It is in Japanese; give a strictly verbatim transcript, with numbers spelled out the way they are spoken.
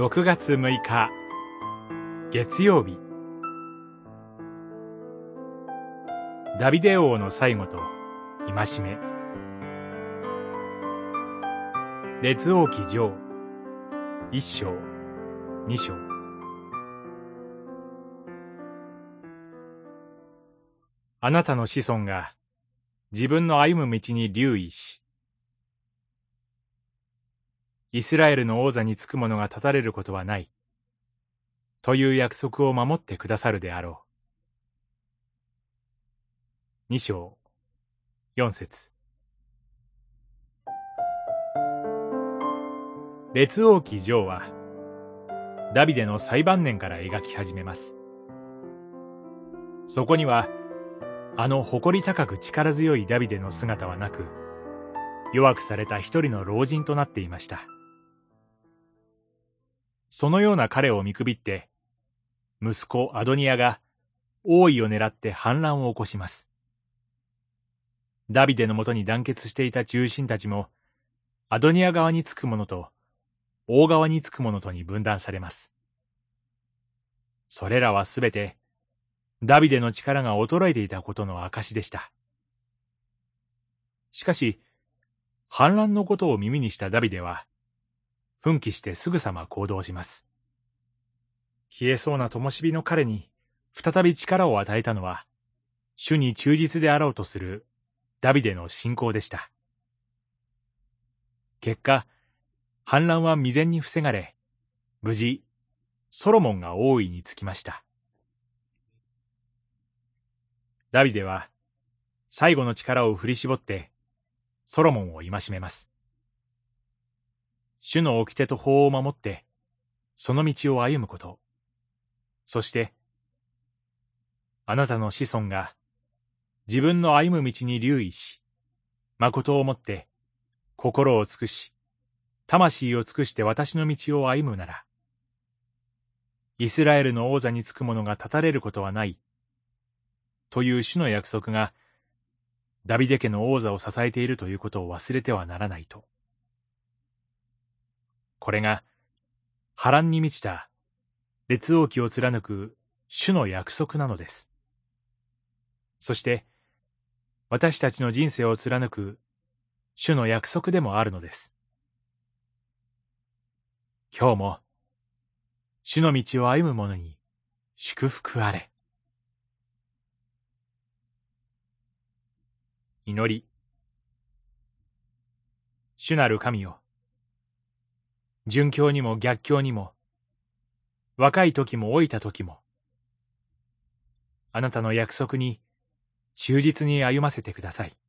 ろくがつむいか月曜日、ダビデ王の最後と戒め。列王記上一章二章。あなたの子孫が自分の歩む道に留意し、イスラエルの王座につく者が立たれることはないという約束を守ってくださるであろう。二章四節。列王記上はダビデの最晩年から描き始めます。そこにはあの誇り高く力強いダビデの姿はなく、弱くされた一人の老人となっていました。そのような彼を見くびって、息子アドニヤが王位を狙って反乱を起こします。ダビデのもとに団結していた忠臣たちも、アドニヤ側につく者と、王側につく者とに分断されます。それらはすべて、ダビデの力が衰えていたことの証でした。しかし、反乱のことを耳にしたダビデは、奮起してすぐさま行動します。消えそうな灯火の彼に再び力を与えたのは、主に忠実であろうとするダビデの信仰でした。結果、反乱は未然に防がれ、無事、ソロモンが王位につきました。ダビデは、最後の力を振り絞って、ソロモンを戒めます。主の掟と法を守って、その道を歩むこと。そして、あなたの子孫が、自分の歩む道に留意し、誠をもって、心を尽くし、魂を尽くして私の道を歩むなら、イスラエルの王座につく者が立たれることはない、という主の約束が、ダビデ家の王座を支えているということを忘れてはならないと。これが、波乱に満ちた、列王記を貫く主の約束なのです。そして、私たちの人生を貫く主の約束でもあるのです。今日も、主の道を歩む者に祝福あれ。祈り。主なる神よ、殉教にも逆境にも、若い時も老いた時も、あなたの約束に忠実に歩ませてください。